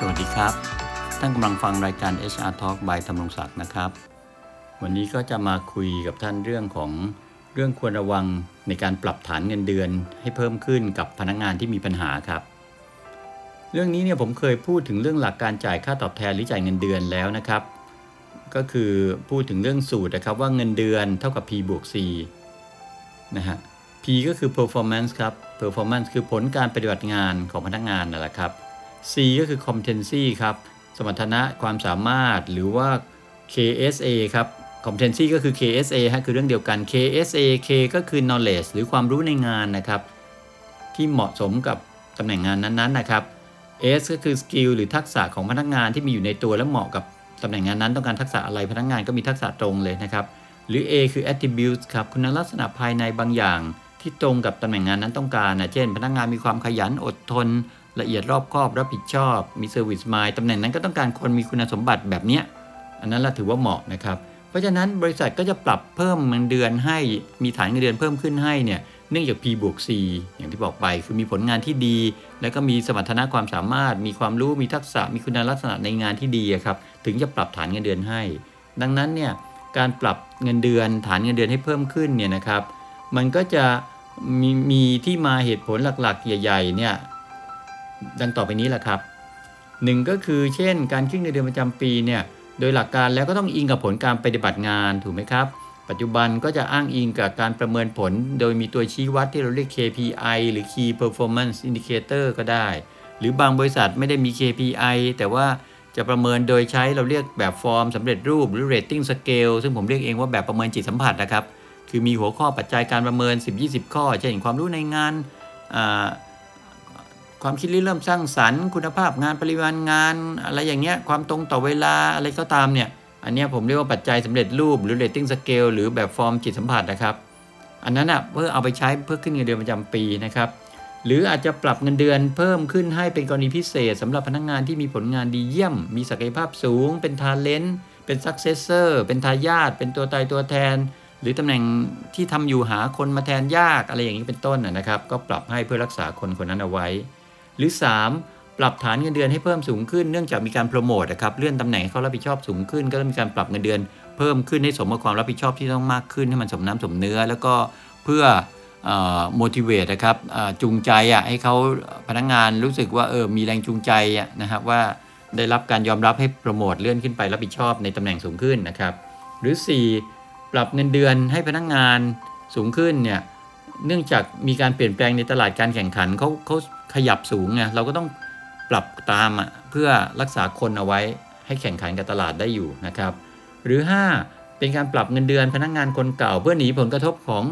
สวัสดีครับท่านกำลังฟังรายการ HR Talk by ธำรงศักดิ์นะครับวันนี้ก็จะมาคุยกับท่านเรื่องควรระวังในการปรับฐานเงินเดือนให้เพิ่มขึ้นกับพนักงานที่มีปัญหาครับเรื่องนี้เนี่ยผมเคยพูดถึงเรื่องหลักการจ่ายค่าตอบแทนหรือจ่ายเงินเดือนแล้วนะครับก็คือพูดถึงเรื่องสูตรนะครับว่าเงินเดือนเท่ากับ P บวก C นะฮะ P ก็คือ performance ครับ performance คือผลการปฏิบัติงานของพนักงานนั่นแหละครับ C ก็คือ competency ครับสมรรถนะความสามารถหรือว่า KSA ครับ competency ก็คือ KSA ฮะคือเรื่องเดียวกัน KSA K ก็คือ knowledge หรือความรู้ในงานนะครับที่เหมาะสมกับตำแหน่งงานนั้นๆนะครับ S ก็คือ skill หรือทักษะของพนักงานที่มีอยู่ในตัวและเหมาะกับตำแหน่งงานนั้นต้องการทักษะอะไรพนักงานก็มีทักษะตรงเลยนะครับหรือ A คือ attributes ครับคุณลักษณะภายในบางอย่างที่ตรงกับตำแหน่งงานนั้นต้องการนะเช่นพนักงานมีความขยันอดทนละเอียดรอบคอบรับผิดชอบมี service mind ตำแหน่งนั้นก็ต้องการคนมีคุณสมบัติแบบนี้อันนั้นเราถือว่าเหมาะนะครับเพราะฉะนั้นบริษัทก็จะปรับเพิ่มเงินเดือนให้มีฐานเงินเดือนเพิ่มขึ้นให้เนี่ยเนื่องจาก P บวก C อย่างที่บอกไปคือมีผลงานที่ดีแล้วก็มีสมรรถนะความสามารถมีความรู้มีทักษะมีคุณลักษณะในงานที่ดีครับถึงจะปรับฐานเงินเดือนให้ดังนั้นเนี่ยการปรับเงินเดือนฐานเงินเดือนให้เพิ่มขึ้นเนี่ยนะครับมันก็จะมีที่มาเหตุผลหลักๆใหญ่ๆเนี่ยดังต่อไปนี้แหละครับ1ก็คือเช่นการขึ้นเงินเดือนประจำปีเนี่ยโดยหลักการแล้วก็ต้องอิงกับผลการปฏิบัติงานถูกไหมครับปัจจุบันก็จะอ้างอิงกับการประเมินผลโดยมีตัวชี้วัดที่เราเรียก KPI หรือ Key Performance Indicator ก็ได้หรือบางบริษัทไม่ได้มี KPI แต่ว่าจะประเมินโดยใช้เราเรียกแบบฟอร์มสำเร็จรูปหรือ Rating Scale ซึ่งผมเรียกเองว่าแบบประเมินจิตสัมผัสนะครับคือมีหัวข้อปัจจัยการประเมิน 10-20 ข้อเช่นความรู้ในงานความคิดริเริ่มสร้างสรรค์คุณภาพงานปริมาณงานอะไรอย่างเงี้ยความตรงต่อเวลาอะไรก็ตามเนี่ยอันนี้ผมเรียกว่าปัจจัยสำเร็จรูปหรือ Rating Scale หรือแบบฟอร์มจิตสัมผัสนะครับอันนั้นเพื่อเอาไปใช้เพื่อขึ้นเงินเดือนประจำปีนะครับหรืออาจจะปรับเงินเดือนเพิ่มขึ้นให้เป็นกรณีพิเศษสำหรับพนักงานที่มีผลงานดีเยี่ยมมีศักยภาพสูงเป็น talent เป็น successor เป็นทายาทเป็นตัวตายตัวแทนหรือตำแหน่งที่ทำอยู่หาคนมาแทนยากอะไรอย่างนี้เป็นต้นนะครับก็ปรับให้เพื่อรักษาคนคนนั้นเอาไว้หรือ3ปรับฐานเงินเดือนให้เพิ่มสูงขึ้นเนื่องจากมีการโปรโมทนะครับเลื่อนตำแหน่งให้เขารับผิดชอบสูงขึ้นก็มีการปรับเงินเดือนเพิ่มขึ้นให้สมกับความรับผิดชอบที่ต้องมากขึ้นให้มันสมน้ำสมเนื้อแล้วก็เพื่อmotivate นะครับจูงใจให้เขาพนักงานรู้สึกว่ามีแรงจูงใจนะครับว่าได้รับการยอมรับให้โปรโมทเลื่อนขึ้นไปรับผิดชอบในตำแหน่งสูงขึ้นนะครับหรือ4ปรับเงินเดือนให้พนักงานสูงขึ้นเนี่ยเนื่องจากมีการเปลี่ยนแปลงในตลาดการแข่งขันเขาขยับสูงไงเราก็ต้องปรับตามเพื่อรักษาคนเอาไว้ให้แข่งขันกับตลาดได้อยู่นะครับหรือ5เป็นการปรับเงินเดือนพนักงานคนเก่าเพื่อหนีผลกระทบของ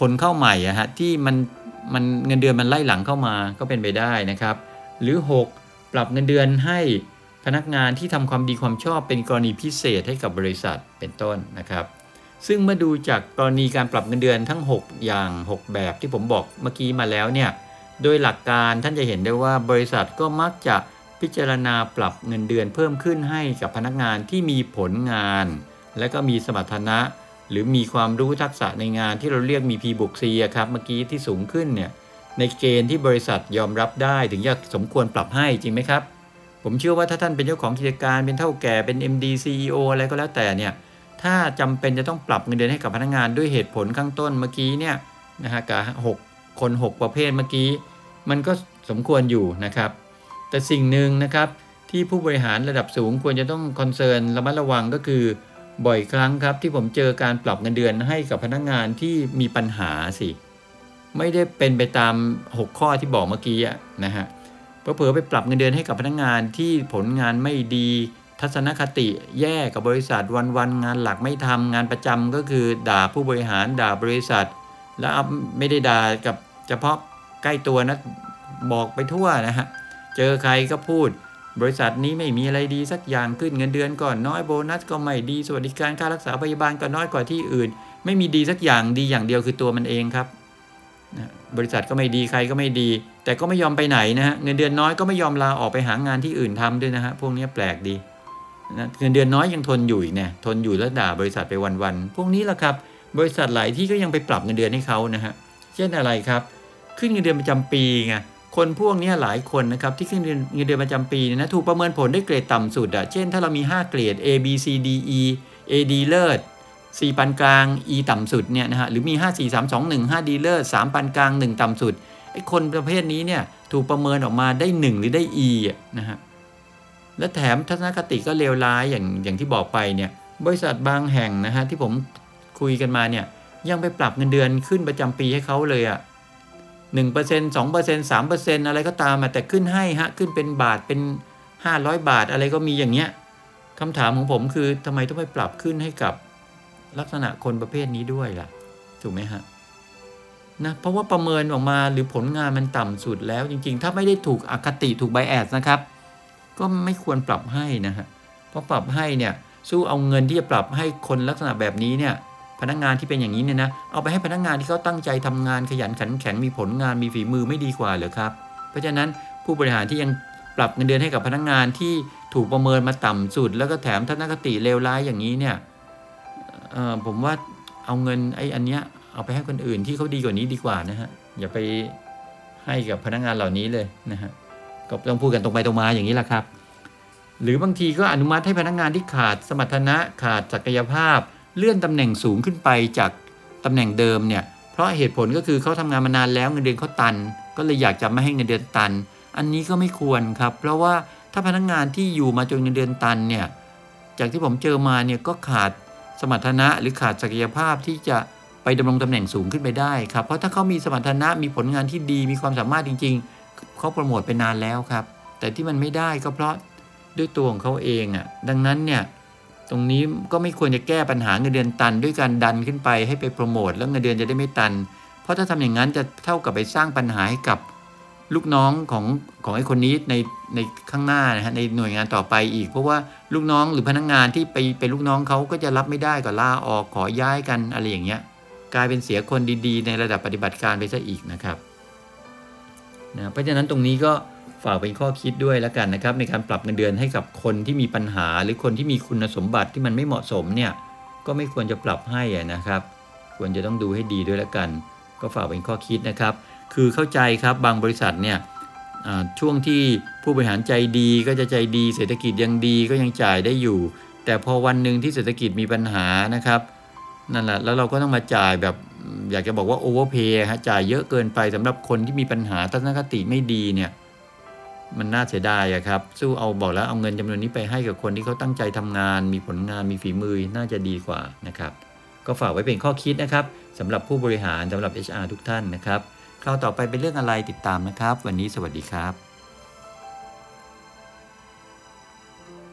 คนเข้าใหม่ที่มันเงินเดือนมันไล่หลังเข้ามาก็เป็นไปได้นะครับหรือ6ปรับเงินเดือนให้พนักงานที่ทำความดีความชอบเป็นกรณีพิเศษให้กับบริษัทเป็นต้นนะครับซึ่งเมื่อดูจากกรณีการปรับเงินเดือนทั้ง6อย่าง6แบบที่ผมบอกเมื่อกี้มาแล้วเนี่ยโดยหลักการท่านจะเห็นได้ว่าบริษัทก็มักจะพิจารณาปรับเงินเดือนเพิ่มขึ้นให้กับพนักงานที่มีผลงานและก็มีสมรรถนะหรือมีความรู้ทักษะในงานที่เราเรียกมี P บวก C ครับเมื่อกี้ที่สูงขึ้นเนี่ยในเกณฑ์ที่บริษัทยอมรับได้ถึงจะสมควรปรับให้จริงไหมครับผมเชื่อว่าถ้าท่านเป็นเจ้าของกิจการเป็นเฒ่าแก่เป็น MD CEO อะไรก็แล้วแต่เนี่ยถ้าจำเป็นจะต้องปรับเงินเดือนให้กับพนักงานด้วยเหตุผลข้างต้นเมื่อกี้เนี่ยนะฮะกับคน6ประเภทเมื่อกี้มันก็สมควรอยู่นะครับแต่สิ่งหนึ่งนะครับที่ผู้บริหารระดับสูงควรจะต้องคอนเซิร์นระมัดระวังก็คือบ่อยครั้งครับที่ผมเจอการปรับเงินเดือนให้กับพนักงานที่มีปัญหาไม่ได้เป็นไปตาม6ข้อที่บอกเมื่อกี้นะฮะเผลอไปปรับเงินเดือนให้กับพนักงานที่ผลงานไม่ดีทัศนคติแย่กับบริษัทวันๆงานหลักไม่ทำงานประจำก็คือด่าผู้บริหารด่าบริษัทแล้วไม่ได้ด่ากับเฉพาะใกล้ตัวนะบอกไปทั่วนะฮะเจอใครก็พูดบริษัทนี้ไม่มีอะไรดีสักอย่างขึ้นเงินเดือนก่อนน้อยโบนัสก็ไม่ดีสวัสดิการค่ารักษาพยาบาลก็น้อยกว่าที่อื่นไม่มีดีสักอย่างดีอย่างเดียวคือตัวมันเองครับบริษัทก็ไม่ดีใครก็ไม่ดีแต่ก็ไม่ยอมไปไหนนะฮะเงินเดือนน้อยก็ไม่ยอมลาออกไปหางานที่อื่นทำด้วยนะฮะพวกนี้แปลกดีนะเงินเดือนน้อยยังทนอยู่อีกเนี่ยทนอยู่แล้วด่าบริษัทไปวันๆพวกนี้แหละครับบริษัทหลายที่ก็ยังไปปรับเงินเดือนให้เขานะฮะเช่นอะไรครับขึ้นเงินเดือนประจำปีไง คนพวกนี้หลายคนนะครับที่ขึ้นเงินเดือนประจำปีนะถูกประเมินผลได้เกรดต่ำสุดอ่ะเช่นถ้าเรามี5เกรด A B C D E A D เลิศ C ปานกลาง E ต่ำสุดเนี่ยนะฮะหรือมี5 4 3 2 1 5 D เลิศ 3 ปานกลาง 1 ต่ำสุดไอ้คนประเภทนี้เนี่ยถูกประเมินออกมาได้1หรือได้ E นะฮะและแถมทัศนคติก็เลวร้ายอย่างที่บอกไปเนี่ยบริษัทบางแห่งนะฮะที่ผมคุยกันมาเนี่ยยังไปปรับเงินเดือนขึ้นประจำปีให้เขาเลยอ่ะ 1% 2% 3% อะไรก็ตามแต่ขึ้นให้ฮะขึ้นเป็นบาทเป็น500บาทอะไรก็มีอย่างเงี้ยคำถามของผมคือทำไมต้องไปปรับขึ้นให้กับลักษณะคนประเภทนี้ด้วยล่ะถูกไหมฮะนะเพราะว่าประเมินออกมาหรือผลงานมันต่ำสุดแล้วจริงๆถ้าไม่ได้ถูกอคติถูกไบแอสนะครับก็ไม่ควรปรับให้นะฮะเพราะปรับให้เนี่ยสู้เอาเงินที่จะปรับให้คนลักษณะแบบนี้เนี่ยพนักงานที่เป็นอย่างนี้เนี่ยนะเอาไปให้พนักงานที่เขาตั้งใจทำงานขยันขันแข็งมีผลงานมีฝีมือไม่ดีกว่าเหรอครับเพราะฉะนั้นผู้บริหารที่ยังปรับเงินเดือนให้กับพนักงานที่ถูกประเมินมาต่ำสุดแล้วก็แถมทัศนคติเลวร้ายอย่างนี้เนี่ยผมว่าเอาเงินไอ้อันเนี้ยเอาไปให้คนอื่นที่เขาดีกว่านี้ดีกว่านะฮะอย่าไปให้กับพนักงานเหล่านี้เลยนะฮะก็ต้องพูดกันตรงไปตรงมาอย่างนี้แหละครับหรือบางทีก็อนุมัติให้พนักงานที่ขาดสมรรถนะขาดศักยภาพเลื่อนตำแหน่งสูงขึ้นไปจากตำแหน่งเดิมเนี่ยเพราะเหตุผลก็คือเขาทำงานมานานแล้วเงินเดือนเขาตันก็เลยอยากจะไม่ให้เงินเดือนตันอันนี้ก็ไม่ควรครับเพราะว่าถ้าพนักงานที่อยู่มาจนเงินเดือนตันเนี่ยจากที่ผมเจอมาเนี่ยก็ขาดสมรรถนะหรือขาดศักยภาพที่จะไปดำรงตำแหน่งสูงขึ้นไปได้ครับเพราะถ้าเขามีสมรรถนะมีผลงานที่ดีมีความสามารถจริงๆเขาโปรโมทไปนานแล้วครับแต่ที่มันไม่ได้ก็เพราะด้วยตัวของเขาเองอ่ะดังนั้นเนี่ยตรงนี้ก็ไม่ควรจะแก้ปัญหาเงินเดือนตันด้วยการดันขึ้นไปให้ไปโปรโมทแล้วเงินเดือนจะได้ไม่ตันเพราะถ้าทำอย่างนั้นจะเท่ากับไปสร้างปัญหาให้กับลูกน้องของไอ้คนนี้ในข้างหน้านะฮะในหน่วยงานต่อไปอีกเพราะว่าลูกน้องหรือพนักงานที่ไปเป็นลูกน้องเขาก็จะรับไม่ได้ก็ลาออกขอย้ายกันอะไรอย่างเงี้ยกลายเป็นเสียคนดีๆในระดับปฏิบัติการไปซะอีกนะครับนะเพราะฉะนั้นตรงนี้ก็ฝากเป็นข้อคิดด้วยแล้วกันนะครับในการปรับเงินเดือนให้กับคนที่มีปัญหาหรือคนที่มีคุณสมบัติที่มันไม่เหมาะสมเนี่ยก็ไม่ควรจะปรับให้นะครับควรจะต้องดูให้ดีด้วยแล้วกันก็ฝากเป็นข้อคิดนะครับคือเข้าใจครับบางบริษัทเนี่ยช่วงที่ผู้บริหารใจดีก็จะใจดีเศรษฐกิจยังดีก็ยังจ่ายได้อยู่แต่พอวันนึงที่เศรษฐกิจมีปัญหานะครับนั่นแหละแล้วเราก็ต้องมาจ่ายแบบอยากจะบอกว่าโอเวอร์เพย์ฮะจ่ายเยอะเกินไปสำหรับคนที่มีปัญหาทัศนคติไม่ดีเนี่ยมันน่าเสียดายครับสู้เอาบอกแล้วเอาเงินจำนวนนี้ไปให้กับคนที่เขาตั้งใจทำงานมีผลงานมีฝีมือน่าจะดีกว่านะครับก็ฝากไว้เป็นข้อคิดนะครับสำหรับผู้บริหารสำหรับ HR ทุกท่านนะครับคราวต่อไปเป็นเรื่องอะไรติดตามนะครับวันนี้สวัสดีครับ